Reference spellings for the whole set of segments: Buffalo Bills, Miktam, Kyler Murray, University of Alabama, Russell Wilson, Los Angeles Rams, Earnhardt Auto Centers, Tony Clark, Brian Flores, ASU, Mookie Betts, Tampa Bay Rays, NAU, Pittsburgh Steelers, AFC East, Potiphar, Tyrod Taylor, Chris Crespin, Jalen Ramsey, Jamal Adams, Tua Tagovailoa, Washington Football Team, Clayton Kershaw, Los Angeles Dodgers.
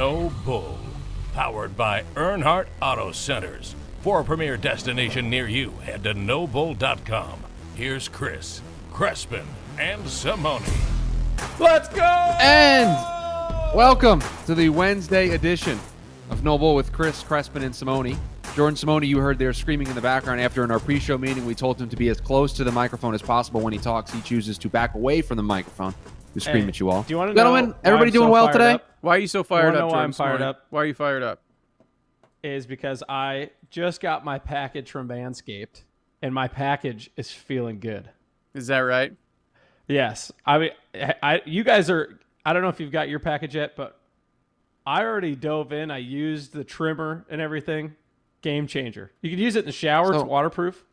NoBull, powered by Earnhardt Auto Centers. For a premier destination near you, head to NoBull.com. Here's Chris, Crespin, and Simone. Let's go! And welcome to the Wednesday edition of NoBull with Chris, Crespin, and Simone. Jordan Simone, you heard there screaming in the background after in our pre-show meeting. We told him to be as close to the microphone as possible when he talks. He chooses to back away from the microphone to scream at you all. Do you want to know everybody doing well today? Why are you so fired up, Jordan Simone? Why are you fired up? Is because I just got my package from Manscaped, and my package is feeling good. Is that right? Yes. I mean, you guys are... I don't know if you've got your package yet, but I already dove in. I used the trimmer and everything. Game changer. You can use it in the shower. It's waterproof.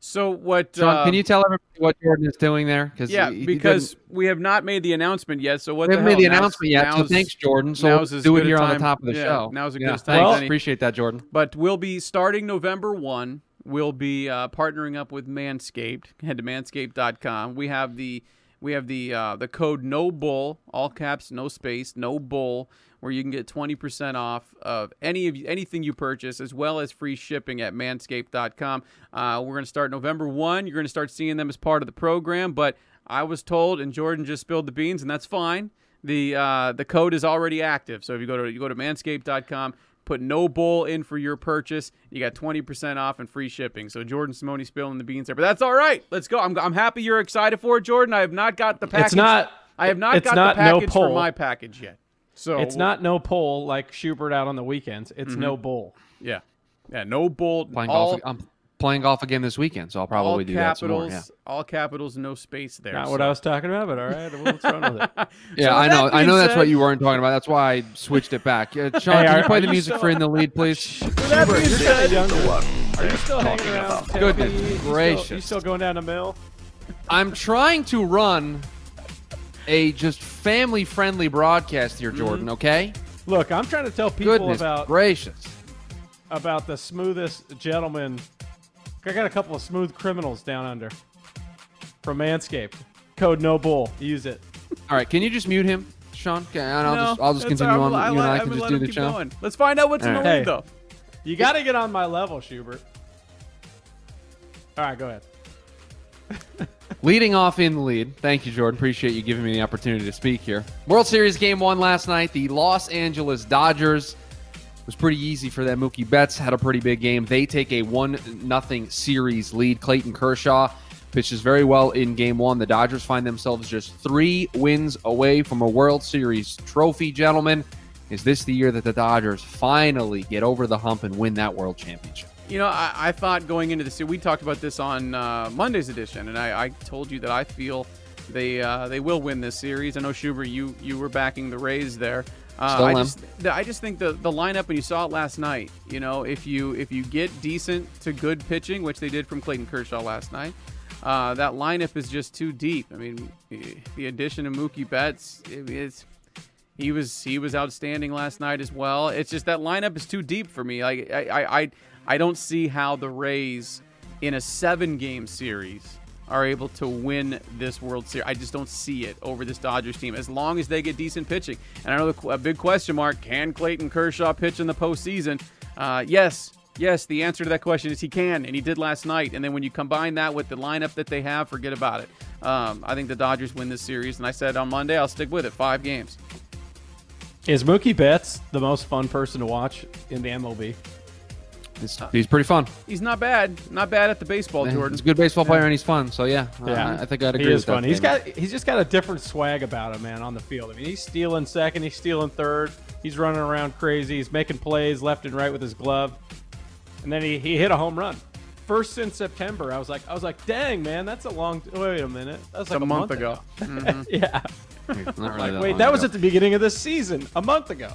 So what? Sean, can you tell everybody what Jordan is doing there? Yeah, because we have not made the announcement yet. So what? We haven't made the announcement yet. So thanks, Jordan. So we'll do it here on the top of the show. Now's a good time. Well, appreciate that, Jordan. But we'll be starting November 1. We'll be partnering up with Manscaped. Head to manscaped.com. We have the code NoBull, all caps, no space, NoBull, where you can get 20% off of anything you purchase, as well as free shipping at manscaped.com. We're going to start November 1. You're going to start seeing them as part of the program, but I was told, and Jordan just spilled the beans, and that's fine. The code is already active, so if you go to manscaped.com, put NoBull in for your purchase. You got 20% off and free shipping. So Jordan Simone spilling the beans there, but that's all right. Let's go. I'm happy you're excited for it, Jordan. I have not got the package. I have not got the package for my package yet. So it's not no poll like Schubert out on the weekends. It's NoBull. Yeah, yeah, NoBull. I'm playing golf again this weekend, so I'll probably do that some more. Yeah. All capitals, no space there. Not what I was talking about, but all right, let's run with it. Yeah, so I know that's what you weren't talking about. That's why I switched it back. Sean, can you play the music for In the Lead, please? Are you still hanging around? Goodness gracious. You still going down the mill? I'm trying to run a just family-friendly broadcast here, Jordan, okay? Look, I'm trying to tell people about the smoothest gentleman. I got a couple of smooth criminals down under from Manscaped. Code NoBull. Use it. All right. Can you just mute him, Sean? I'll just continue on. You and I can just do the show. Let's find out what's in the lead, though. You got to get on my level, Schubert. All right. Go ahead. Leading off In the Lead. Thank you, Jordan. Appreciate you giving me the opportunity to speak here. World Series Game 1 last night. The Los Angeles Dodgers. It was pretty easy for them. Mookie Betts had a pretty big game. They take a 1-0 series lead. Clayton Kershaw pitches very well in Game 1. The Dodgers find themselves just 3 wins away from a World Series trophy, gentlemen. Is this the year that the Dodgers finally get over the hump and win that World Championship? You know, I thought going into this, we talked about this on Monday's edition, and I told you that I feel they will win this series. I know, Schubert, you were backing the Rays there. I just think the lineup, and you saw it last night, you know, if you get decent to good pitching, which they did from Clayton Kershaw last night, that lineup is just too deep. I mean, the addition of Mookie Betts, he was outstanding last night as well. It's just that lineup is too deep for me. Like I don't see how the Rays in a 7-game series are able to win this World Series. I just don't see it over this Dodgers team, as long as they get decent pitching. And I know a big question mark, can Clayton Kershaw pitch in the postseason? Yes, the answer to that question is he can, and he did last night. And then when you combine that with the lineup that they have, forget about it. I think the Dodgers win this series, and I said on Monday I'll stick with it, 5 games. Is Mookie Betts the most fun person to watch in the MLB? He's pretty fun. He's not bad. Not bad at the baseball, Jordan. He's a good baseball player, and he's fun. So, I think I'd agree with that. He is fun. He's just got a different swag about him, man, on the field. I mean, he's stealing second. He's stealing third. He's running around crazy. He's making plays left and right with his glove. And then he hit a home run. First since September. I was like, dang, man, that's a long – wait a minute. That's like a month ago. Mm-hmm. Yeah. That was at the beginning of this season, a month ago.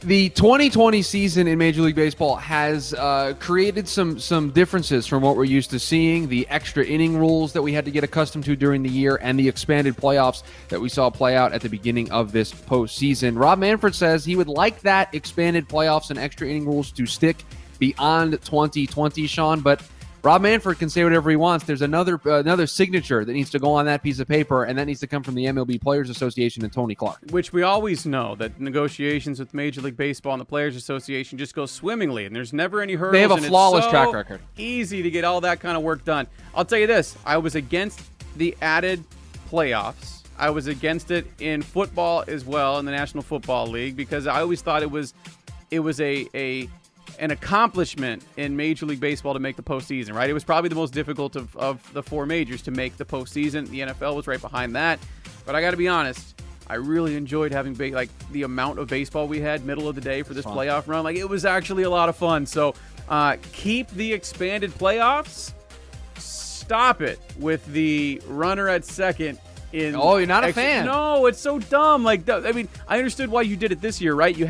The 2020 season in Major League Baseball has created some differences from what we're used to seeing. The extra inning rules that we had to get accustomed to during the year, and the expanded playoffs that we saw play out at the beginning of this postseason. Rob Manfred says he would like that expanded playoffs and extra inning rules to stick beyond 2020, Sean, but Rob Manfred can say whatever he wants. There's another signature that needs to go on that piece of paper, and that needs to come from the MLB Players Association and Tony Clark. Which we always know that negotiations with Major League Baseball and the Players Association just go swimmingly, and there's never any hurdles. They have a flawless track record. Easy to get all that kind of work done. I'll tell you this. I was against the added playoffs. I was against it in football as well, in the National Football League, because I always thought it was an accomplishment in Major League Baseball to make the postseason, right? It was probably the most difficult of the four majors to make the postseason. The NFL was right behind that. But I got to be honest, I really enjoyed having the amount of baseball we had middle of the day for this playoff run. Like, it was actually a lot of fun. So keep the expanded playoffs. Stop it with the runner at second. Oh, you're not a fan? No, it's so dumb. Like, I mean, I understood why you did it this year, right? You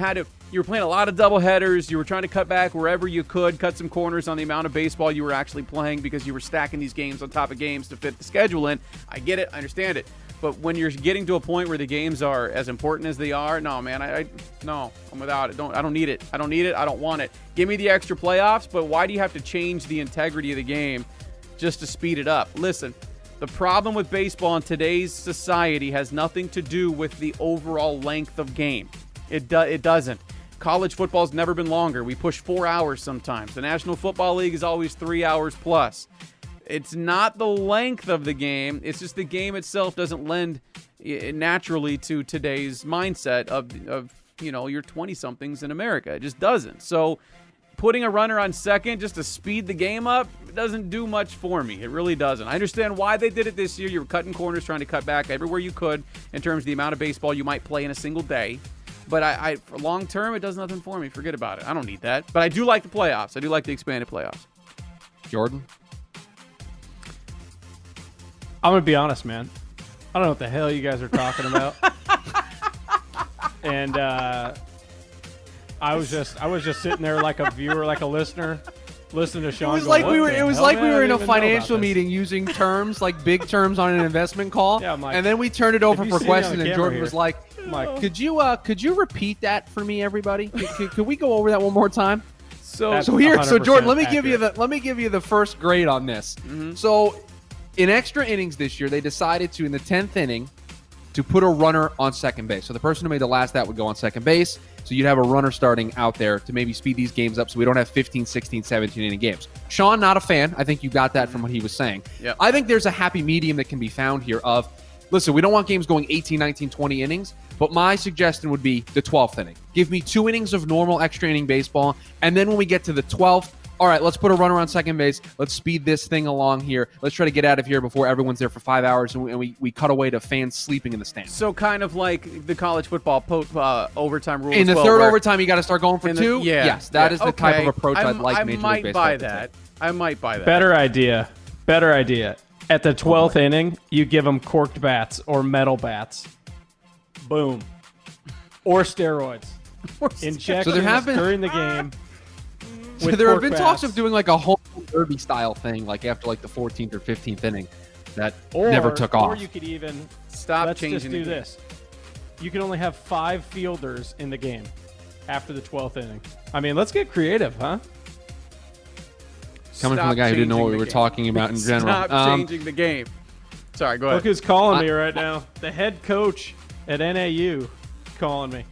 were playing a lot of doubleheaders. You were trying to cut back wherever you could, cut some corners on the amount of baseball you were actually playing because you were stacking these games on top of games to fit the schedule in. I get it. I understand it. But when you're getting to a point where the games are as important as they are, no, man, I'm without it. I don't need it. I don't need it. I don't want it. Give me the extra playoffs, but why do you have to change the integrity of the game just to speed it up? Listen, the problem with baseball in today's society has nothing to do with the overall length of game. It doesn't. College football's never been longer. We push 4 hours sometimes. The National Football League is always 3 hours plus. It's not the length of the game. It's just the game itself doesn't lend naturally to today's mindset of your 20-somethings in America. It just doesn't. So putting a runner on second just to speed the game up doesn't do much for me. It really doesn't. I understand why they did it this year. You were cutting corners, trying to cut back everywhere you could in terms of the amount of baseball you might play in a single day. But I for long term, it does nothing for me. Forget about it. I don't need that. But I do like the playoffs. I do like the expanded playoffs. Jordan? I'm going to be honest, man. I don't know what the hell you guys are talking about. And I was just sitting there like a viewer, like a listener, listening to Sean. It was like we were in a financial meeting using terms, like big terms on an investment call. Yeah, Mike, and then we turned it over for questions, and Jordan was like, Mike, could you repeat that for me, everybody? Could we go over that one more time? So Jordan, let me give you the first grade on this. Mm-hmm. So in extra innings this year, they decided to, in the 10th inning, to put a runner on second base. So the person who made the last out would go on second base. So you'd have a runner starting out there to maybe speed these games up so we don't have 15, 16, 17-inning games. Sean, not a fan. I think you got that from what he was saying. Yep. I think there's a happy medium that can be found here of, listen, we don't want games going 18, 19, 20 innings, but my suggestion would be the 12th inning. Give me 2 innings of normal extra-inning baseball, and then when we get to the 12th, all right, let's put a runner on second base. Let's speed this thing along here. Let's try to get out of here before everyone's there for 5 hours, and we cut away to fans sleeping in the stands. So kind of like the college football overtime rule. In the third overtime, you got to start going for two? Yeah. Yes, that is the type of approach I'd like Major League Baseball to take. I might buy that. Better idea. At the 12th inning, you give them corked bats or metal bats. Boom. Or steroids. Injections during the game. So there have been talks of doing like a home derby style thing, like after like the 14th or 15th inning, that never took off. Or you could even stop changing the game. Let's just do this. You can only have 5 fielders in the game after the 12th inning. I mean, let's get creative, huh? Coming from the guy who didn't know what we were talking about in general. Stop changing the game. Sorry, go ahead. Look who's calling me right now. The head coach at NAU calling me.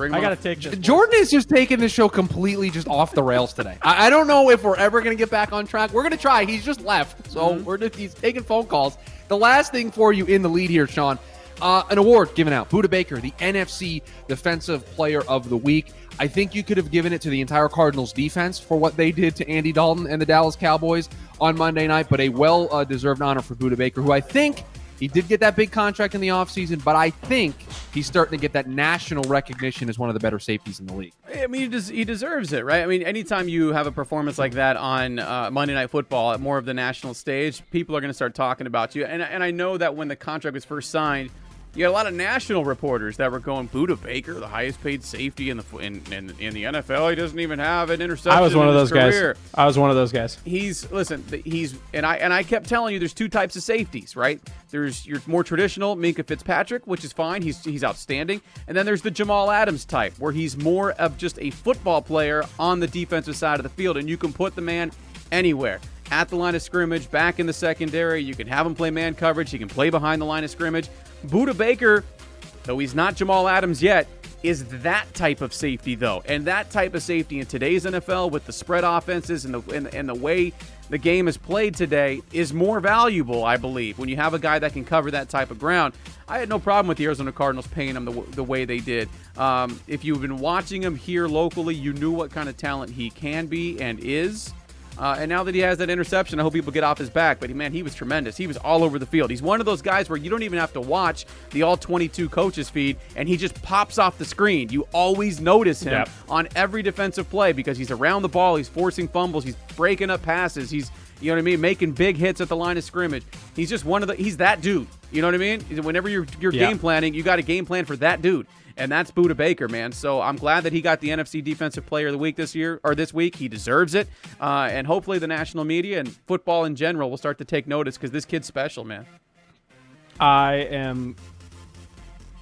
I got to take this. Jordan is just taking this show completely just off the rails today. I don't know if we're ever going to get back on track. We're going to try. He's just left. So he's taking phone calls. The last thing for you in the lead here, Sean, an award given out. Buda Baker, the NFC Defensive Player of the Week. I think you could have given it to the entire Cardinals defense for what they did to Andy Dalton and the Dallas Cowboys on Monday night, but a well-deserved honor for Buda Baker, who I think he did get that big contract in the offseason, but I think he's starting to get that national recognition as one of the better safeties in the league. I mean, he deserves it, right? I mean, anytime you have a performance like that on Monday Night Football at more of the national stage, people are going to start talking about you. And I know that when the contract was first signed, you had a lot of national reporters that were going, Buda Baker, the highest-paid safety in the NFL. He doesn't even have an interception. I was one of those guys. I kept telling you, there's two types of safeties, right? There's your more traditional Minkah Fitzpatrick, which is fine. He's outstanding. And then there's the Jamal Adams type, where he's more of just a football player on the defensive side of the field, and you can put the man anywhere. at the line of scrimmage, back in the secondary. You can have him play man coverage. He can play behind the line of scrimmage. Buda Baker, though he's not Jamal Adams yet, is that type of safety, though. And that type of safety in today's NFL with the spread offenses and the way the game is played today is more valuable, I believe, when you have a guy that can cover that type of ground. I had no problem with the Arizona Cardinals paying them the way they did. If you've been watching him here locally, you knew what kind of talent he can be and is. And now that he has that interception, I hope people get off his back. But, man, he was tremendous. He was all over the field. He's one of those guys where you don't even have to watch the All-22 coaches feed, and he just pops off the screen. You always notice him on every defensive play because he's around the ball. He's forcing fumbles. He's breaking up passes. He's, you know what I mean, making big hits at the line of scrimmage. He's just one of the – he's that dude. You know what I mean? Whenever you're game planning, you got a game plan for that dude. And that's Buda Baker, man. So I'm glad that he got the NFC Defensive Player of the Week this week. He deserves it. And hopefully the national media and football in general will start to take notice because this kid's special, man. I am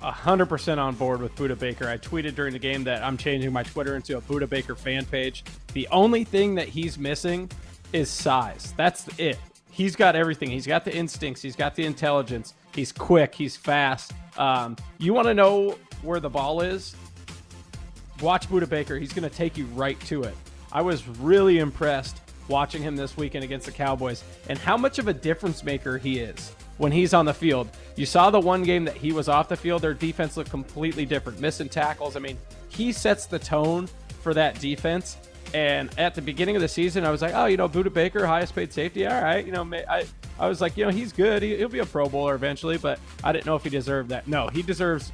100% on board with Buda Baker. I tweeted during the game that I'm changing my Twitter into a Buda Baker fan page. The only thing that he's missing is size. That's it. He's got everything. He's got the instincts. He's got the intelligence. He's quick. He's fast. You want to know where the ball is, watch Buda Baker. He's going to take you right to it. I was really impressed watching him this weekend against the Cowboys and how much of a difference maker he is when he's on the field. You saw the one game that he was off the field, their defense looked completely different, missing tackles. I mean, he sets the tone for that defense. And at the beginning of the season, I was like, oh, you know, Buda Baker, highest paid safety. All right. You know, I was like, you know, he's good. He'll be a Pro Bowler eventually, but I didn't know if he deserved that. No, he deserves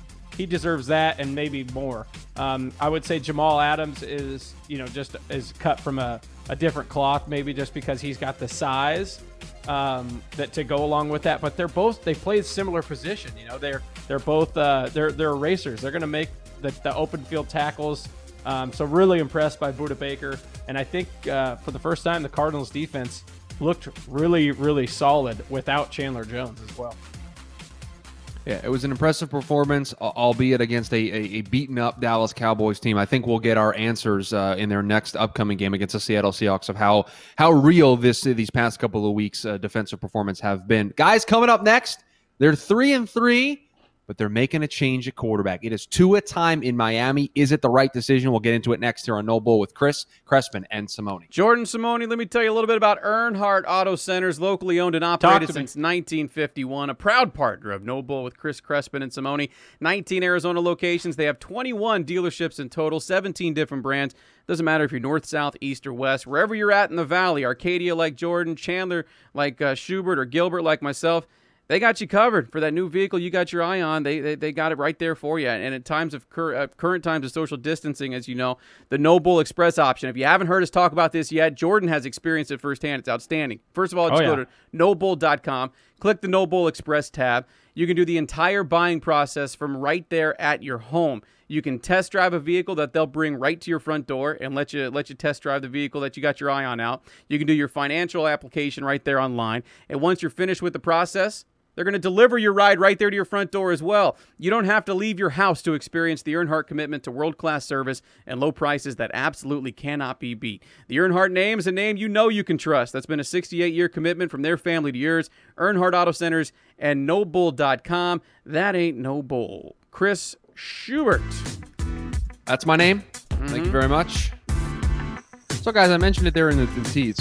that and maybe more. I would say Jamal Adams is, you know, just is cut from a different cloth, maybe just because he's got the size that to go along with that. But they play a similar position. You know, they're both they're erasers. They're going to make the open field tackles. So really impressed by Buda Baker. And I think for the first time, the Cardinals defense looked really, really solid without Chandler Jones as well. Yeah, it was an impressive performance, albeit against a beaten-up Dallas Cowboys team. I think we'll get our answers in their next upcoming game against the Seattle Seahawks of how real these past couple of weeks' defensive performance have been. Guys, coming up next, they're 3-3, but they're making a change at quarterback. It is Tua time in Miami. Is it the right decision? We'll get into it next here on NoBull with Chris Crespin and Simone. Jordan Simone, let me tell you a little bit about Earnhardt Auto Centers, locally owned and operated since 1951. A proud partner of NoBull with Chris Crespin and Simone. 19 Arizona locations. They have 21 dealerships in total, 17 different brands. Doesn't matter if you're north, south, east, or west. Wherever you're at in the valley, Arcadia like Jordan, Chandler like Schubert, or Gilbert like myself, they got you covered for that new vehicle you got your eye on. They got it right there for you. And at times of current times of social distancing, as you know, the NoBull Express option. If you haven't heard us talk about this yet, Jordan has experienced it firsthand. It's outstanding. First of all, just go to NoBull.com. Click the NoBull Express tab. You can do the entire buying process from right there at your home. You can test drive a vehicle that they'll bring right to your front door and let you test drive the vehicle that you got your eye on out. You can do your financial application right there online. And once you're finished with the process, they're going to deliver your ride right there to your front door as well. You don't have to leave your house to experience the Earnhardt commitment to world-class service and low prices that absolutely cannot be beat. The Earnhardt name is a name you know you can trust. That's been a 68-year commitment from their family to yours. Earnhardt Auto Centers and NoBull.com. That ain't NoBull. Chris Schubert. That's my name. Mm-hmm. Thank you very much. So, guys, I mentioned it there in the tease.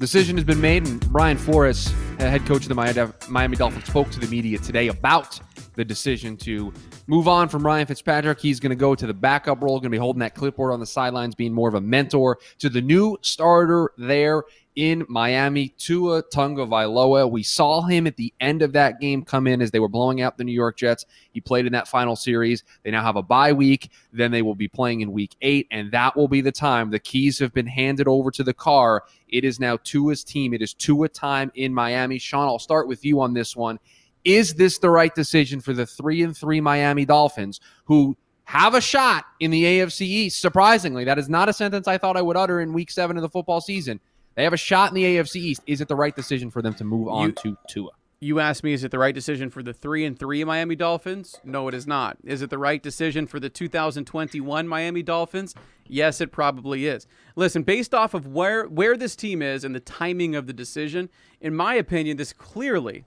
Decision has been made, and Brian Flores, head coach of the Miami Dolphins, spoke to the media today about the decision to move on from Ryan Fitzpatrick. He's going to go to the backup role, going to be holding that clipboard on the sidelines, being more of a mentor to the new starter there in Miami, Tua Tagovailoa. We saw him at the end of that game come in as they were blowing out the New York Jets. He played in that final series. They now have a bye week. Then they will be playing in week 8, and that will be the time. The keys have been handed over to the car. It is now Tua's team. It is Tua time in Miami. Sean, I'll start with you on this one. Is this the right decision for the 3-3 Miami Dolphins, who have a shot in the AFC East? Surprisingly, that is not a sentence I thought I would utter in week 7 of the football season. They have a shot in the AFC East. Is it the right decision for them to move on to Tua? You asked me, is it the right decision for the 3-3 Miami Dolphins? No, it is not. Is it the right decision for the 2021 Miami Dolphins? Yes, it probably is. Listen, based off of where this team is and the timing of the decision, in my opinion, this clearly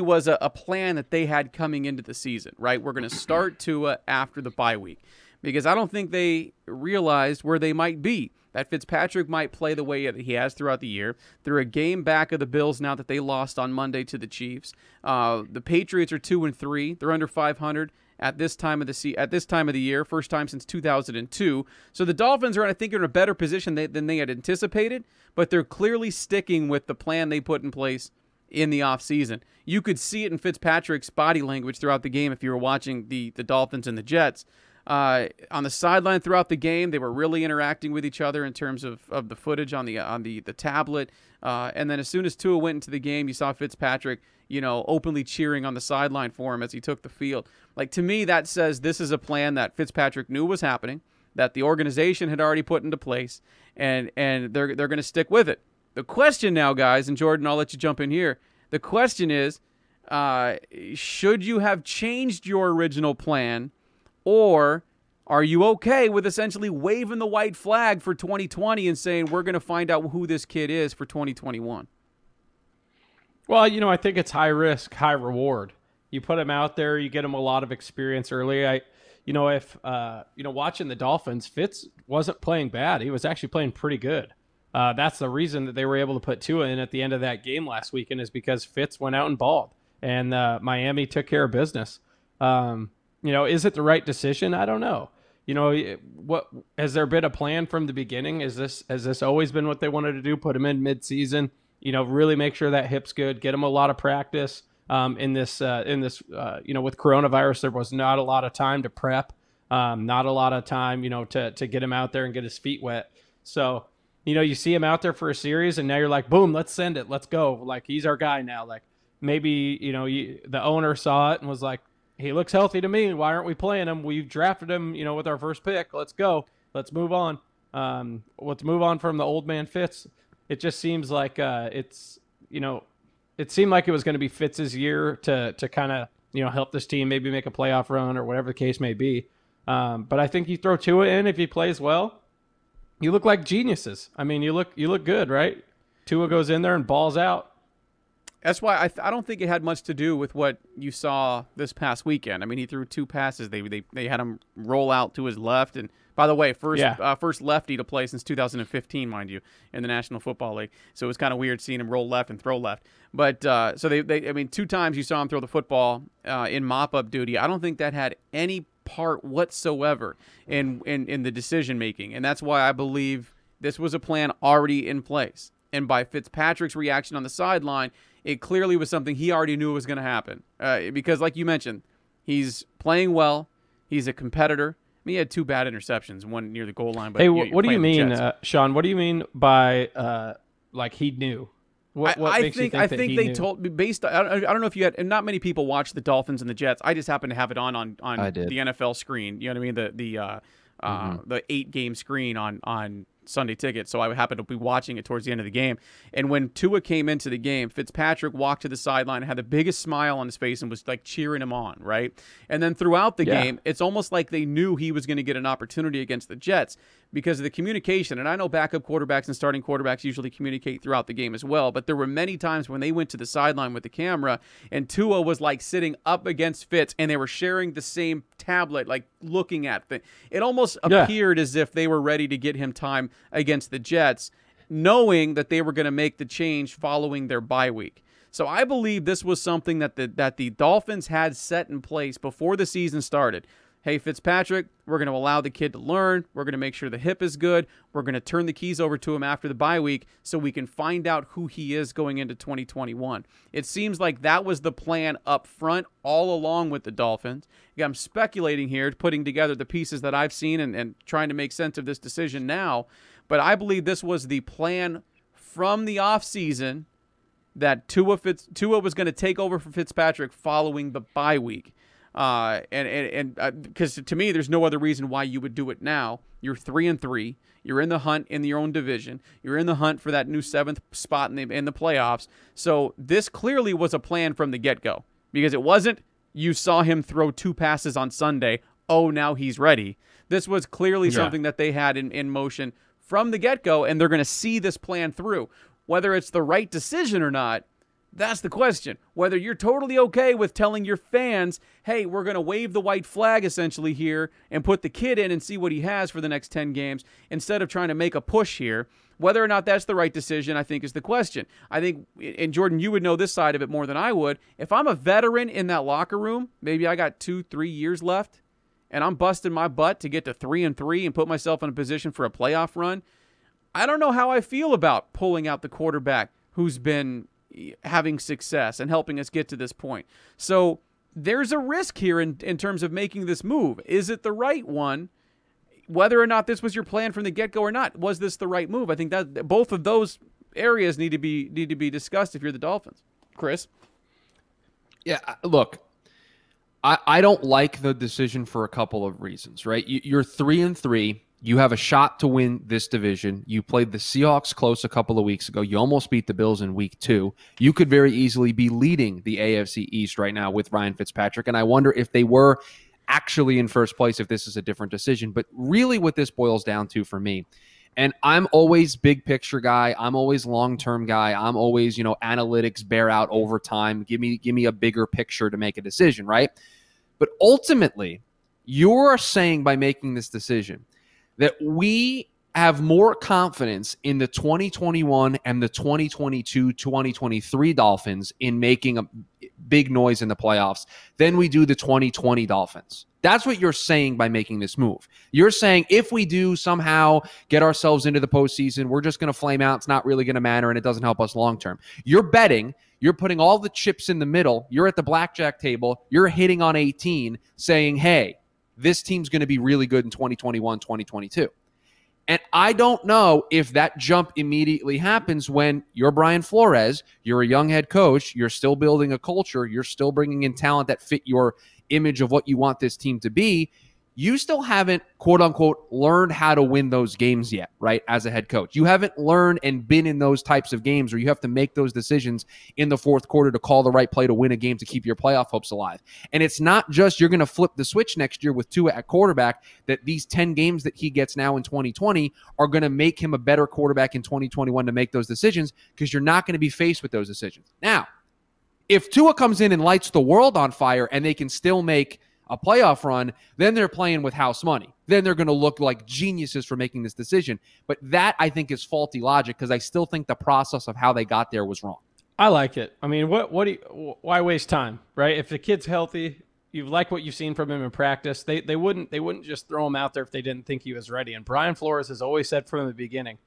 was a plan that they had coming into the season, right? We're going to start Tua after the bye week because I don't think they realized where they might be. That Fitzpatrick might play the way that he has throughout the year. They're a game back of the Bills now that they lost on Monday to the Chiefs. The Patriots are 2-3. They're under 500 at this time of the year, first time since 2002. So the Dolphins are, I think, in a better position than they had anticipated, but they're clearly sticking with the plan they put in place in the offseason. You could see it in Fitzpatrick's body language throughout the game if you were watching the Dolphins and the Jets. On the sideline throughout the game, they were really interacting with each other in terms of the footage on the tablet. And then as soon as Tua went into the game, you saw Fitzpatrick, openly cheering on the sideline for him as he took the field. Like, to me, that says this is a plan that Fitzpatrick knew was happening, that the organization had already put into place, and they're going to stick with it. The question now, guys, and Jordan, I'll let you jump in here. The question is, should you have changed your original plan? Or are you okay with essentially waving the white flag for 2020 and saying we're going to find out who this kid is for 2021? Well, I think it's high risk, high reward. You put him out there, you get him a lot of experience early. If watching the Dolphins, Fitz wasn't playing bad. He was actually playing pretty good. That's the reason that they were able to put Tua in at the end of that game last weekend is because Fitz went out and balled, and Miami took care of business. Is it the right decision? I don't know. What has there been a plan from the beginning? Has this always been what they wanted to do? Put him in midseason, really make sure that hip's good, get him a lot of practice. In this, with coronavirus, there was not a lot of time to prep, not a lot of time, to get him out there and get his feet wet. So, you see him out there for a series and now you're like, boom, let's send it. Let's go. Like, he's our guy now. Like, maybe, the owner saw it and was like, he looks healthy to me. Why aren't we playing him? We've drafted him, with our first pick. Let's go. Let's move on. Let's move on from the old man Fitz. It just seems like it seemed like it was going to be Fitz's year to kind of, help this team maybe make a playoff run or whatever the case may be. But I think you throw Tua in if he plays well. You look like geniuses. I mean, you look good, right? Tua goes in there and balls out. That's why I don't think it had much to do with what you saw this past weekend. I mean, he threw two passes. They had him roll out to his left. And by the way, first lefty to play since 2015, mind you, in the National Football League. So it was kind of weird seeing him roll left and throw left. But so they two times you saw him throw the football in mop-up duty. I don't think that had any part whatsoever in the decision-making. And that's why I believe this was a plan already in place. And by Fitzpatrick's reaction on the sideline, it clearly was something he already knew was going to happen. Because, like you mentioned, he's playing well. He's a competitor. I mean, he had two bad interceptions, one near the goal line. But hey, what do you mean, Sean? What do you mean by, he knew? I don't know if you had, and not many people watch the Dolphins and the Jets. I just happened to have it on the NFL screen. You know what I mean? The 8-game screen on Sunday Ticket, so I happened to be watching it towards the end of the game. And when Tua came into the game, Fitzpatrick walked to the sideline and had the biggest smile on his face and was like cheering him on, right? And then throughout the game, it's almost like they knew he was going to get an opportunity against the Jets because of the communication. And I know backup quarterbacks and starting quarterbacks usually communicate throughout the game as well, but there were many times when they went to the sideline with the camera and Tua was like sitting up against Fitz and they were sharing the same tablet, like looking at things. It almost appeared as if they were ready to get him time against the Jets, knowing that they were going to make the change following their bye week. So I believe this was something that the Dolphins had set in place before the season started. Hey, Fitzpatrick, we're going to allow the kid to learn. We're going to make sure the hip is good. We're going to turn the keys over to him after the bye week so we can find out who he is going into 2021. It seems like that was the plan up front all along with the Dolphins. I'm speculating here, putting together the pieces that I've seen and trying to make sense of this decision now. But I believe this was the plan from the offseason that Tua was going to take over for Fitzpatrick following the bye week. Because to me, there's no other reason why you would do it now. You're 3-3. You're in the hunt in your own division. You're in the hunt for that new seventh spot in the playoffs. So this clearly was a plan from the get-go, because it wasn't, you saw him throw two passes on Sunday, oh, now he's ready. This was clearly something that they had in motion from the get-go, and they're going to see this plan through. Whether it's the right decision or not, that's the question. Whether you're totally okay with telling your fans, hey, we're going to wave the white flag essentially here and put the kid in and see what he has for the next 10 games instead of trying to make a push here. Whether or not that's the right decision, I think, is the question. I think, and Jordan, you would know this side of it more than I would. If I'm a veteran in that locker room, maybe I got 2-3 years left, and I'm busting my butt to get to 3-3 and put myself in a position for a playoff run, I don't know how I feel about pulling out the quarterback who's been having success and helping us get to this point. So there's a risk here in terms of making this move. Is it the right one? Whether or not this was your plan from the get-go or not, was this the right move? I think that both of those areas need to be discussed if you're the Dolphins. Chris? Yeah, look, I don't like the decision for a couple of reasons, right? You're 3-3. You have a shot to win this division. You played the Seahawks close a couple of weeks ago. You almost beat the Bills in week 2. You could very easily be leading the AFC East right now with Ryan Fitzpatrick, and I wonder if they were actually in first place if this is a different decision. But really what this boils down to for me, and I'm always big picture guy, I'm always long-term guy, I'm always, analytics bear out over time. Give me a bigger picture to make a decision, right? But ultimately, you're saying by making this decision that we have more confidence in the 2021 and the 2022, 2023 Dolphins in making a big noise in the playoffs than we do the 2020 Dolphins. That's what you're saying by making this move. You're saying if we do somehow get ourselves into the postseason, we're just going to flame out. It's not really going to matter, and it doesn't help us long term. You're betting. You're putting all the chips in the middle. You're at the blackjack table. You're hitting on 18 saying, hey, this team's going to be really good in 2021, 2022. And I don't know if that jump immediately happens when you're Brian Flores, you're a young head coach, you're still building a culture, you're still bringing in talent that fit your image of what you want this team to be. You still haven't, quote unquote, learned how to win those games yet, right? As a head coach, you haven't learned and been in those types of games where you have to make those decisions in the fourth quarter to call the right play to win a game to keep your playoff hopes alive. And it's not just you're going to flip the switch next year with Tua at quarterback, that these 10 games that he gets now in 2020 are going to make him a better quarterback in 2021 to make those decisions, because you're not going to be faced with those decisions. Now, if Tua comes in and lights the world on fire and they can still make a playoff run, then they're playing with house money. Then they're going to look like geniuses for making this decision. But that, I think, is faulty logic, because I still think the process of how they got there was wrong. I like it. I mean, why waste time, right? If the kid's healthy, you like what you've seen from him in practice. They wouldn't just throw him out there if they didn't think he was ready. And Brian Flores has always said from the beginning,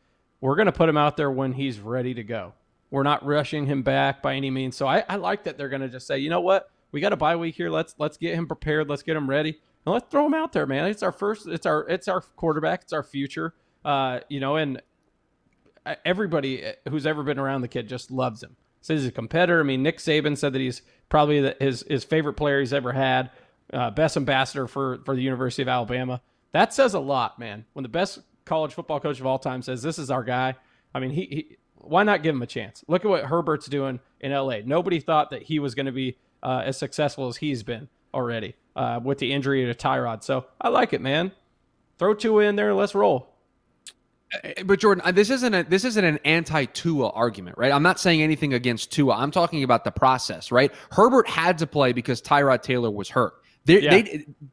we're going to put him out there when he's ready to go. We're not rushing him back by any means. So I like that they're going to just say, you know what? We got a bye week here. Let's get him prepared. Let's get him ready, and let's throw him out there, man. It's our quarterback. It's our future. And everybody who's ever been around the kid just loves him. Says he's a competitor. I mean, Nick Saban said that he's probably his favorite player he's ever had. Best ambassador for the University of Alabama. That says a lot, man. When the best college football coach of all time says this is our guy, I mean, he why not give him a chance? Look at what Herbert's doing in L.A. Nobody thought that he was going to be as successful as he's been already with the injury to Tyrod. So I like it, man. Throw Tua in there. Let's roll. But Jordan, this isn't an anti-Tua argument, right? I'm not saying anything against Tua. I'm talking about the process, right? Herbert had to play because Tyrod Taylor was hurt.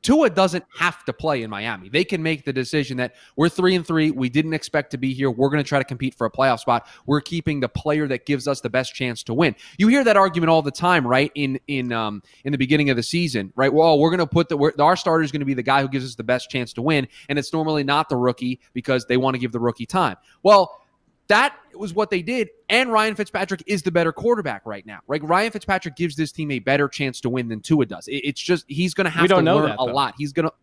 Tua doesn't have to play in Miami. They can make the decision that we're 3-3. We didn't expect to be here. We're going to try to compete for a playoff spot. We're keeping the player that gives us the best chance to win. You hear that argument all the time, right? In the beginning of the season, right? Well, we're going to put our starter is going to be the guy who gives us the best chance to win, and it's normally not the rookie because they want to give the rookie time. Well, that was what they did, and Ryan Fitzpatrick is the better quarterback right now. Right? Ryan Fitzpatrick gives this team a better chance to win than Tua does. It's just he's going to have to learn a lot. He's going to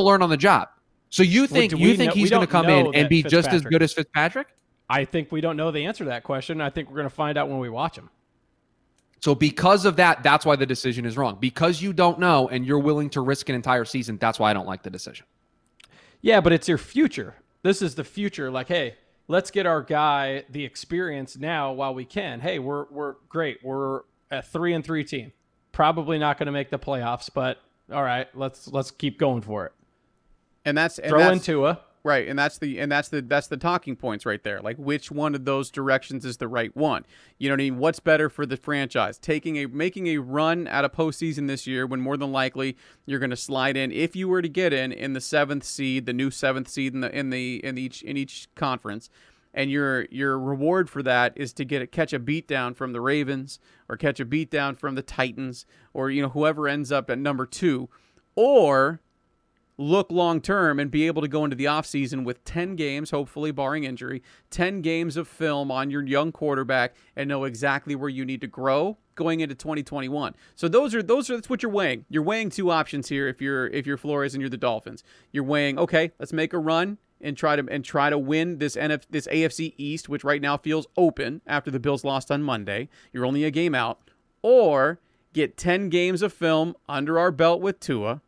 learn on the job. So you think he's going to come in and be just as good as Fitzpatrick? I think we don't know the answer to that question. I think we're going to find out when we watch him. So because of that, that's why the decision is wrong. Because you don't know and you're willing to risk an entire season, that's why I don't like the decision. Yeah, but it's your future. This is the future. Like, hey, let's get our guy the experience now while we can. Hey, we're great. We're a 3-3 team. Probably not going to make the playoffs, but all right, let's keep going for it. And that's Tua. Right, and that's the talking points right there. Like, which one of those directions is the right one? You know what I mean? What's better for the franchise? Making a run at a postseason this year when more than likely you're going to slide in, if you were to get in the seventh seed, the new seventh seed in each conference, and your reward for that is to catch a beatdown from the Ravens or catch a beatdown from the Titans or whoever ends up at number 2, or look long-term and be able to go into the offseason with 10 games, hopefully barring injury, 10 games of film on your young quarterback and know exactly where you need to grow going into 2021. So that's what you're weighing. You're weighing two options here if you're Flores and you're the Dolphins. You're weighing, okay, let's make a run and try to win this AFC East, which right now feels open after the Bills lost on Monday. You're only a game out. Or get 10 games of film under our belt with Tua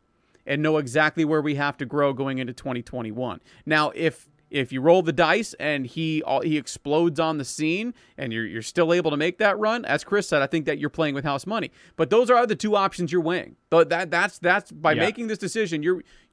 and know exactly where we have to grow going into 2021. Now, if you roll the dice and he explodes on the scene and you're still able to make that run, as Chris said, I think that you're playing with house money. But those are the two options you're weighing. Making this decision,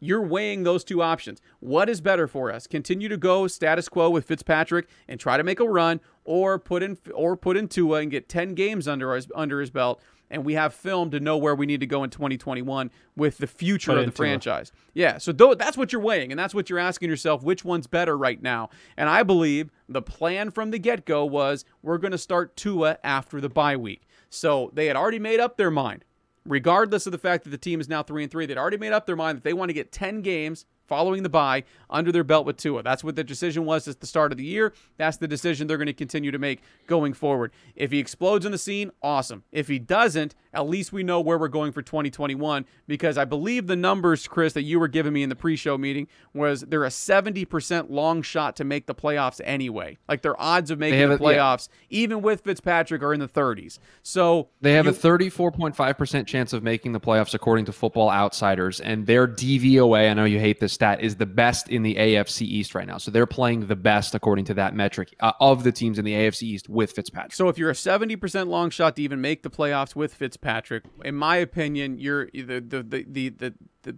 you're weighing those two options. What is better for us? Continue to go status quo with Fitzpatrick and try to make a run, or put in Tua and get 10 games under his belt. And we have film to know where we need to go in 2021 with the future of the franchise. Yeah, so that's what you're weighing, and that's what you're asking yourself, which one's better right now? And I believe the plan from the get-go was we're going to start Tua after the bye week. So they had already made up their mind, regardless of the fact that the team is now 3-3, they'd already made up their mind that they want to get 10 games following the bye under their belt with Tua. That's what the decision was at the start of the year. That's the decision they're going to continue to make going forward. If he explodes on the scene, awesome. If he doesn't, at least we know where we're going for 2021, because I believe the numbers, Chris, that you were giving me in the pre-show meeting was they're a 70% long shot to make the playoffs anyway. Like, their odds of making the playoffs, even with Fitzpatrick, are in the 30s. So they have a 34.5% chance of making the playoffs according to Football Outsiders, and their DVOA, I know you hate this stat, is the best in the AFC East right now. So they're playing the best, according to that metric, of the teams in the AFC East with Fitzpatrick. So if you're a 70% long shot to even make the playoffs with Fitzpatrick, in my opinion, you're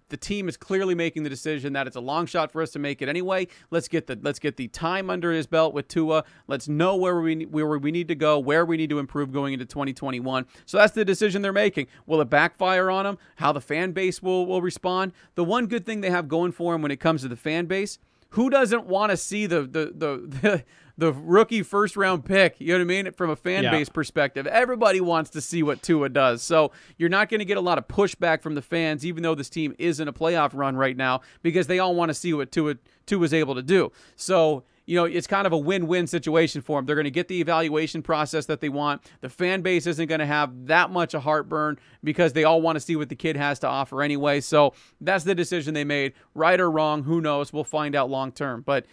the team is clearly making the decision that it's a long shot for us to make it anyway. Let's get the time under his belt with Tua. Let's know where we need to go, where we need to improve going into 2021. So that's the decision they're making. Will it backfire on them? How the fan base will respond? The one good thing they have going for them when it comes to the fan base, who doesn't want to see the rookie first round pick, you know what I mean? From a fan base perspective, everybody wants to see what Tua does. So you're not going to get a lot of pushback from the fans, even though this team is in a playoff run right now, because they all want to see what Tua is able to do. So, it's kind of a win-win situation for them. They're going to get the evaluation process that they want. The fan base isn't going to have that much a heartburn because they all want to see what the kid has to offer anyway. So that's the decision they made. Right or wrong, who knows? We'll find out long-term. But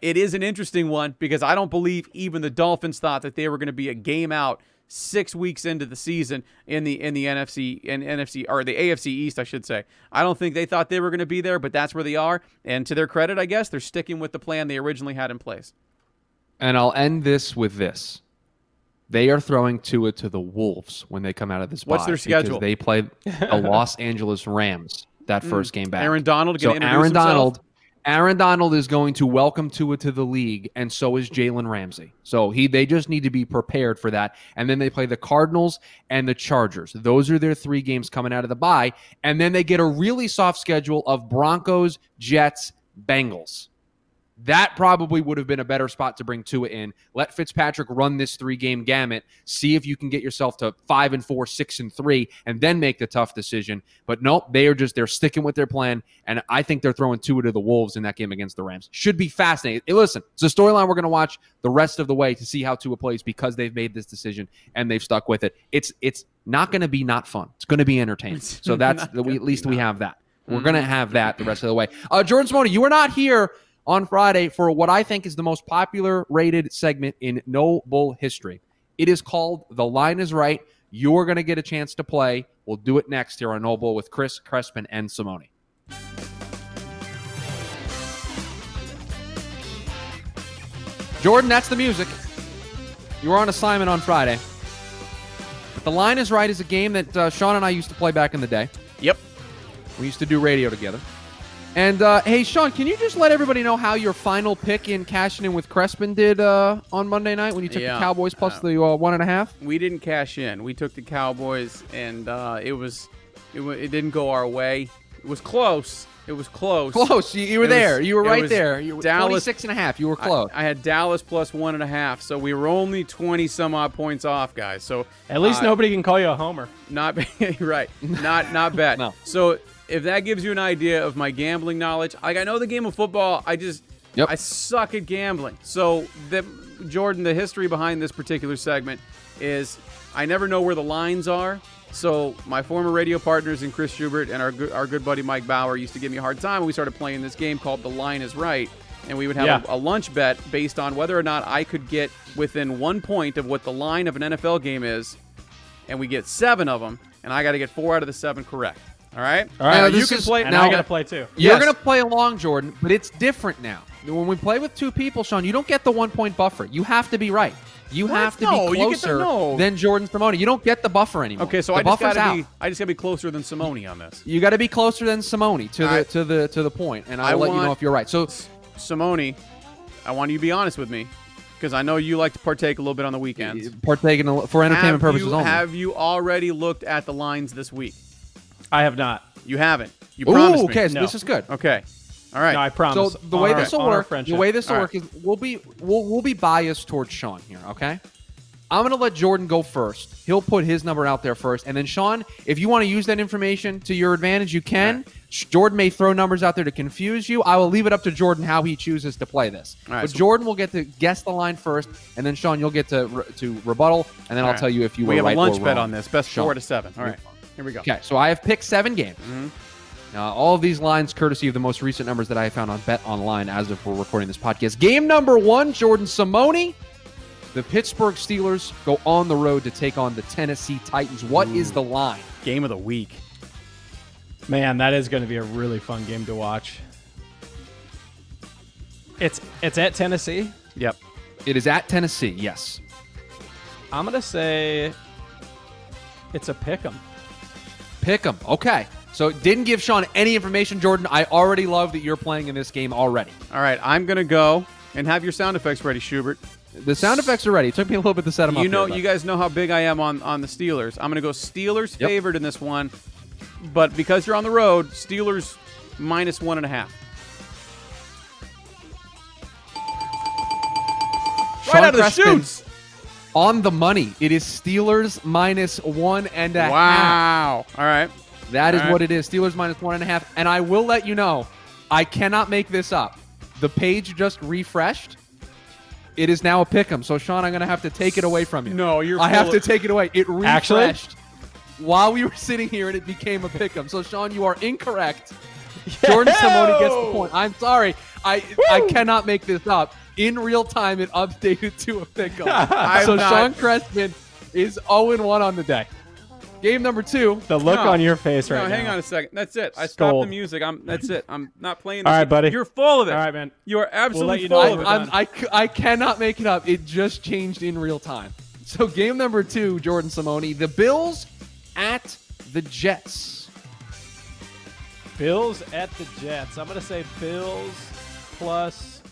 it is an interesting one, because I don't believe even the Dolphins thought that they were going to be a game out 6 weeks into the season in the NFC or the AFC East, I should say. I don't think they thought they were going to be there, but that's where they are. And to their credit, I guess, they're sticking with the plan they originally had in place. And I'll end this with this. They are throwing Tua to the wolves when they come out of this bye. What's their schedule? Because they play the Los Angeles Rams that first game back. Aaron Donald. So Aaron Donald is going to welcome Tua to the league, and so is Jalen Ramsey. So they just need to be prepared for that. And then they play the Cardinals and the Chargers. Those are their three games coming out of the bye. And then they get a really soft schedule of Broncos, Jets, Bengals. That probably would have been a better spot to bring Tua in. Let Fitzpatrick run this three-game gamut. See if you can get yourself to 5-4, 6-3, and then make the tough decision. But nope, they're sticking with their plan, and I think they're throwing Tua to the wolves in that game against the Rams. Should be fascinating. Hey, listen, it's a storyline we're going to watch the rest of the way to see how Tua plays, because they've made this decision and they've stuck with it. It's not going to be not fun. It's going to be entertaining. So that's we have that. We're going to have that the rest of the way. Jordan Simone, you were not here on Friday for what I think is the most popular rated segment in NoBull history. It is called The Line is Right. You're going to get a chance to play. We'll do it next here on NoBull with Chris Crespin and Simone. Jordan, that's the music. You were on assignment on Friday. But The Line is Right is a game that Sean and I used to play back in the day. Yep. We used to do radio together. And, hey, Sean, can you just let everybody know how your final pick in Cashing In with Crespin did on Monday night when you took the Cowboys plus the 1.5? We didn't cash in. We took the Cowboys, and it didn't go our way. It was close. It was close. Close. You were there. You were right there. You were 26.5. You were close. I had Dallas plus 1.5, so we were only 20-some-odd points off, guys. So at least nobody can call you a homer. Not right. Not bad. No. So if that gives you an idea of my gambling knowledge, like I know the game of football. I suck at gambling. So Jordan, the history behind this particular segment is I never know where the lines are. So my former radio partners and Chris Schubert and our good buddy Mike Bauer used to give me a hard time when we started playing this game called The Line is Right, and we would have a lunch bet based on whether or not I could get within 1 point of what the line of an NFL game is, and we get 7 of them, and I got to get 4 out of the 7 correct. All right? All right. Now, you can play. Now I got to play too. You're going to play along, Jordan, but it's different now. When we play with two people, Sean, you don't get the 1 point buffer. You have to be right. You have to be closer than Jordan Simone. You don't get the buffer anymore. Okay, so I just gotta be closer than Simone on this. You gotta be closer than Simone to the point, and I'll let you know if you're right. So Simone, I want you to be honest with me, because I know you like to partake a little bit on the weekends. Partake for entertainment purposes only. Have you already looked at the lines this week? I have not. You haven't. You promised me. Okay, so this is good. Okay. All right. No, I promise. So the way this will work is we'll be biased towards Sean here, okay? I'm going to let Jordan go first. He'll put his number out there first. And then, Sean, if you want to use that information to your advantage, you can. Right. Jordan may throw numbers out there to confuse you. I will leave it up to Jordan how he chooses to play this. Right, but Jordan will get to guess the line first, and then, Sean, you'll get to rebuttal, and then I'll tell you if you were right or wrong. We have a lunch bet on this, best 4 to 7. All right. Here we go. Okay, so I have picked 7 games. Mm-hmm. All of these lines courtesy of the most recent numbers that I found on Bet Online as of we're recording this podcast. Game number 1, Jordan Simone. The Pittsburgh Steelers go on the road to take on the Tennessee Titans. What is the line? Game of the week. Man, that is going to be a really fun game to watch. It's at Tennessee? Yep. It is at Tennessee, yes. I'm going to say it's a pick'em. Pick'em, okay. So it didn't give Sean any information, Jordan. I already love that you're playing in this game already. All right, I'm going to go and have your sound effects ready, Schubert. The sound effects are ready. It took me a little bit to set them up. You guys know how big I am on the Steelers. I'm going to go Steelers favored in this one, but because you're on the road, Steelers minus 1.5. Sean right out of the shoots. On the money. It is Steelers minus 1.5. Wow. All right. That is what it is. Steelers minus 1.5. And I will let you know, I cannot make this up. The page just refreshed. It is now a pick'em. So, Sean, I'm going to have to take it away from you. No, I have to take it away. It refreshed while we were sitting here, and it became a pick'em. So, Sean, you are incorrect. Jordan Simone gets the point. I'm sorry. I cannot make this up. In real time, it updated to a pick'em. So, Sean Crespin is 0-1 on the day. Game number 2. The look on your face right now. Hang on a second. That's it. I stopped the music. That's it. I'm not playing this. All right, buddy. You're full of it. All right, man. You are absolutely full of it. I cannot make it up. It just changed in real time. So game number 2, Jordan Simone. The Bills at the Jets. Bills at the Jets. I'm going to say Bills plus.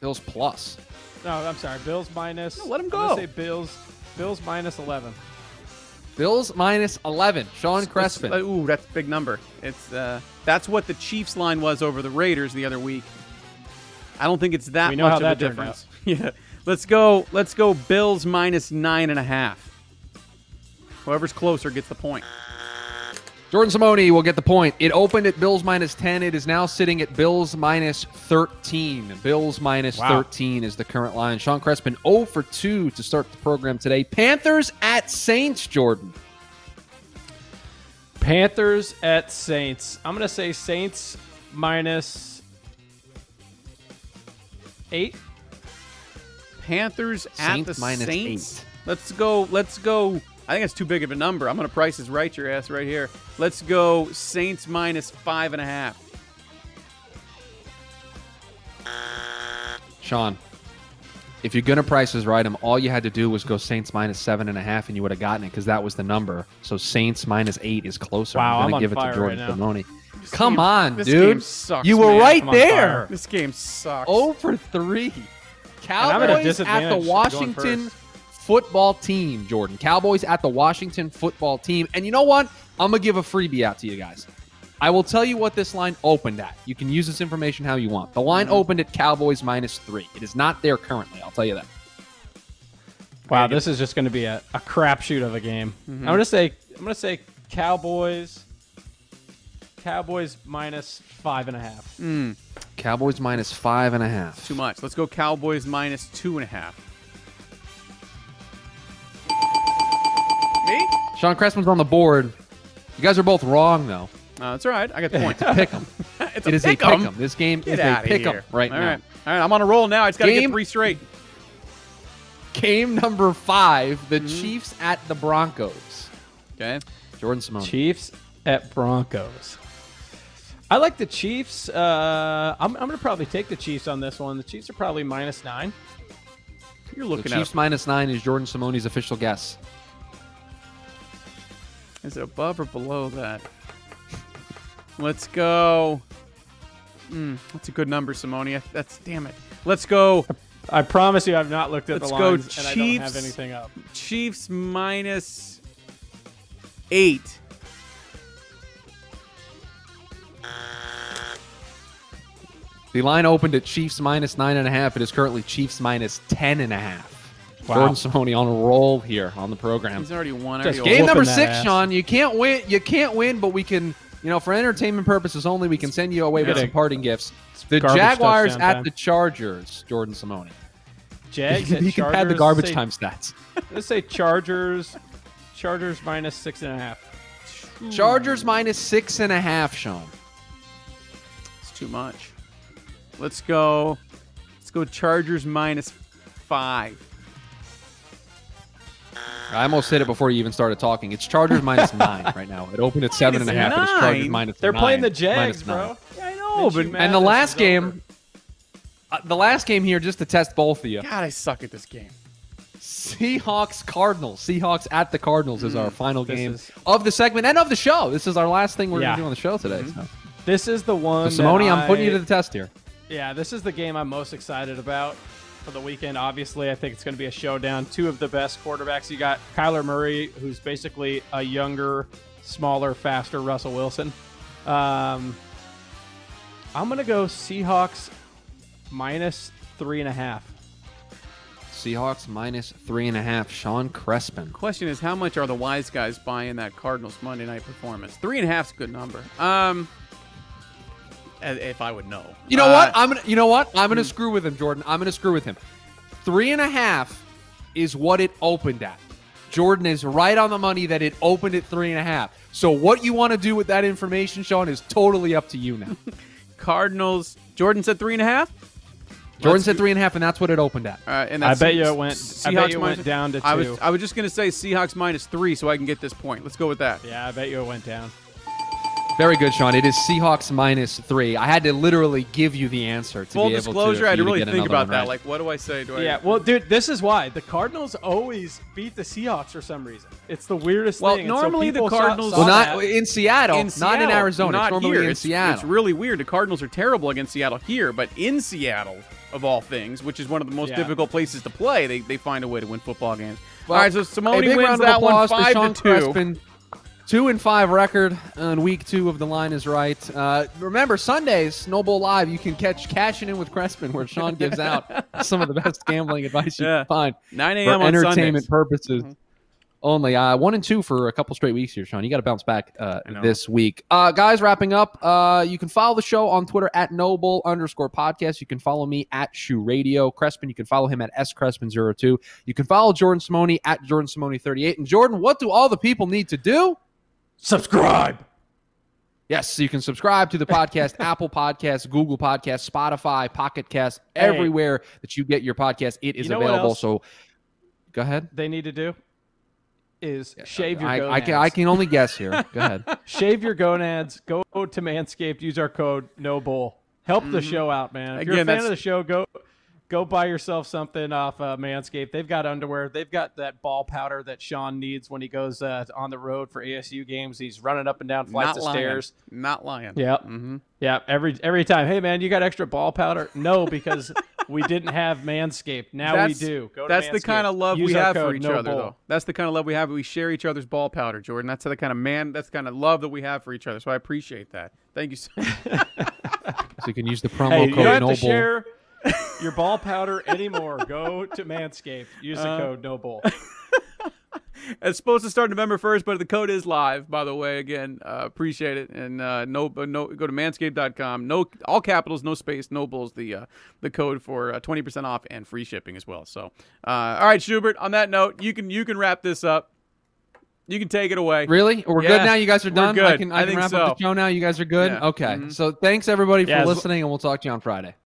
Bills plus. No, I'm sorry. Bills minus. No, let him go. I'm going to say Bills minus 11. Bills minus 11. Sean Crespin. Ooh, that's a big number. It's that's what the Chiefs line was over the Raiders the other week. I don't think it's that much of a difference. Yeah, let's go. Bills minus 9.5. Whoever's closer gets the point. Jordan Simone will get the point. It opened at Bills minus 10. It is now sitting at Bills minus 13. Bills minus 13 is the current line. Sean Crespin 0 for 2 to start the program today. Panthers at Saints, Jordan. Panthers at Saints. I'm going to say Saints minus 8. Panthers at the Saints. Let's go. I think that's too big of a number. I'm going to Price is Right your ass right here. Let's go Saints minus 5.5. Sean, if you're going to Price is Right them, all you had to do was go Saints minus 7.5, and you would have gotten it because that was the number. So Saints minus 8 is closer. Wow, I'm going to give it to Jordan Filoni. Come on, dude. Sucks, you were right there. This game sucks. 0-3. Cowboys at the Washington Football Team, Jordan. Cowboys at the Washington Football Team. And you know what? I'm going to give a freebie out to you guys. I will tell you what this line opened at. You can use this information how you want. The line opened at Cowboys minus 3. It is not there currently. I'll tell you that. Wow, this is just going to be a crapshoot of a game. Mm-hmm. I'm going to say Cowboys minus 5.5. Cowboys minus 5.5. That's too much. Let's go Cowboys minus 2.5. Me? Sean Cressman's on the board. You guys are both wrong, though. That's all right. I got the points. Pick 'em. It is a pick 'em. This game is a pick 'em right now. All right. I'm on a roll now. I just got to get 3 straight. Game number 5, the Chiefs at the Broncos. Okay. Jordan Simone. Chiefs at Broncos. I like the Chiefs. I'm going to probably take the Chiefs on this one. The Chiefs are probably minus 9. You're looking at Chiefs minus 9 is Jordan Simone's official guess. Is it above or below that? Let's go. That's a good number, Simone. That's damn it. Let's go. I promise you, I've not looked at the lines, Chiefs, and I don't have anything up. Chiefs minus 8. The line opened at Chiefs minus 9.5. It is currently Chiefs minus 10.5. Wow. Jordan Simone on a roll here on the program. He's already won. Game number 6, Sean. You can't win, but we can, for entertainment purposes only, we can send you away with some parting gifts. The Jaguars at the Chargers, Jordan Simone. Jags at Chargers. You can add the garbage time stats. Let's say Chargers minus 6.5. Chargers minus 6.5, Sean. It's too much. Let's go Chargers minus 5. I almost hit it before you even started talking. It's Chargers minus 9 right now. It opened at 7.5. It's Chargers minus 9. They're playing the Jags, bro. Yeah, I know. And the last game here, just to test both of you. God, I suck at this game. Seahawks-Cardinals. Seahawks at the Cardinals is our final game of the segment and of the show. This is our last thing we're going to do on the show today. Mm-hmm. So. This is the one. So, Simone, I'm putting you to the test here. Yeah, this is the game I'm most excited about for the weekend. Obviously, I think it's going to be a showdown. Two of the best quarterbacks. You got Kyler Murray, who's basically a younger, smaller, faster Russell Wilson. I'm going to go Seahawks minus 3.5. Seahawks minus 3.5. Sean Crespin. Question is, how much are the wise guys buying that Cardinals Monday night performance? 3.5 is a good number. If I would know. I'm gonna screw with him, Jordan. I'm gonna screw with him. 3.5 is what it opened at. Jordan is right on the money that it opened at 3.5. So what you want to do with that information, Sean, is totally up to you now. Cardinals. Jordan said 3.5? Jordan said 3.5, and that's what it opened at. And that's I bet you it went down to 2. I was just gonna say Seahawks minus 3 so I can get this point. Let's go with that. Yeah, I bet you it went down. Very good, Sean. It is Seahawks minus 3. I had to literally give you the answer to full be able to. Full disclosure, I had to really think about that. Right. Like, what do I say? Dude, this is why the Cardinals always beat the Seahawks for some reason. It's the weirdest thing. Well, normally the Cardinals not in Seattle, not in Arizona. Not it's normally here. In Seattle. It's really weird. The Cardinals are terrible against Seattle here, but in Seattle, of all things, which is one of the most difficult places to play, they find a way to win football games. Well, all right, so Simone wins that one 5-2. 2-5 record on week 2 of The Line is Right. Remember, Sundays, NoBull Live, you can catch Cashing In with Crespin, where Sean gives out some of the best gambling advice you can find. 9 a.m. on Sundays. For entertainment purposes only. 1-2 for a couple straight weeks here, Sean. You got to bounce back this week. Guys, wrapping up, you can follow the show on Twitter at @Noble_podcast. You can follow me at Shoe Radio. Crespin, you can follow him at @SCrespin02. You can follow Jordan Simone at JordanSimone38. And Jordan, what do all the people need to do? Subscribe. Yes, you can subscribe to the podcast, Apple Podcasts, Google Podcasts, Spotify, Pocket Cast, everywhere that you get your podcast. It is available. So go ahead. They need to do is shave your gonads. I can only guess here. Go ahead. Shave your gonads. Go to Manscaped. Use our code NoBull. Help the show out, man. If you're a fan of the show, go buy yourself something off Manscaped. They've got underwear. They've got that ball powder that Sean needs when he goes on the road for ASU games. He's running up and down flights of stairs. Not lying. Yeah. Mm-hmm. Yeah. Every time. Hey, man, you got extra ball powder? No, because we didn't have Manscaped. Now we do. Go to Manscaped. The kind of love we have for each other, though. That's the kind of love we have. We share each other's ball powder, Jordan. That's the kind of that's the kind of love that we have for each other. So I appreciate that. Thank you so much. So you can use the promo code NoBull. Your ball powder anymore. Go to Manscaped. Use the code NoBull. It's supposed to start November 1st, but the code is live, by the way. Again, appreciate it. And go to manscaped.com. No, all capitals, no space. NoBull is the code for 20% off and free shipping as well. So, all right, Schubert, on that note, you can wrap this up. You can take it away. Really? We're good now? You guys are done? I can wrap up the show now? You guys are good? Yeah. Okay. So thanks, everybody, for listening, and we'll talk to you on Friday.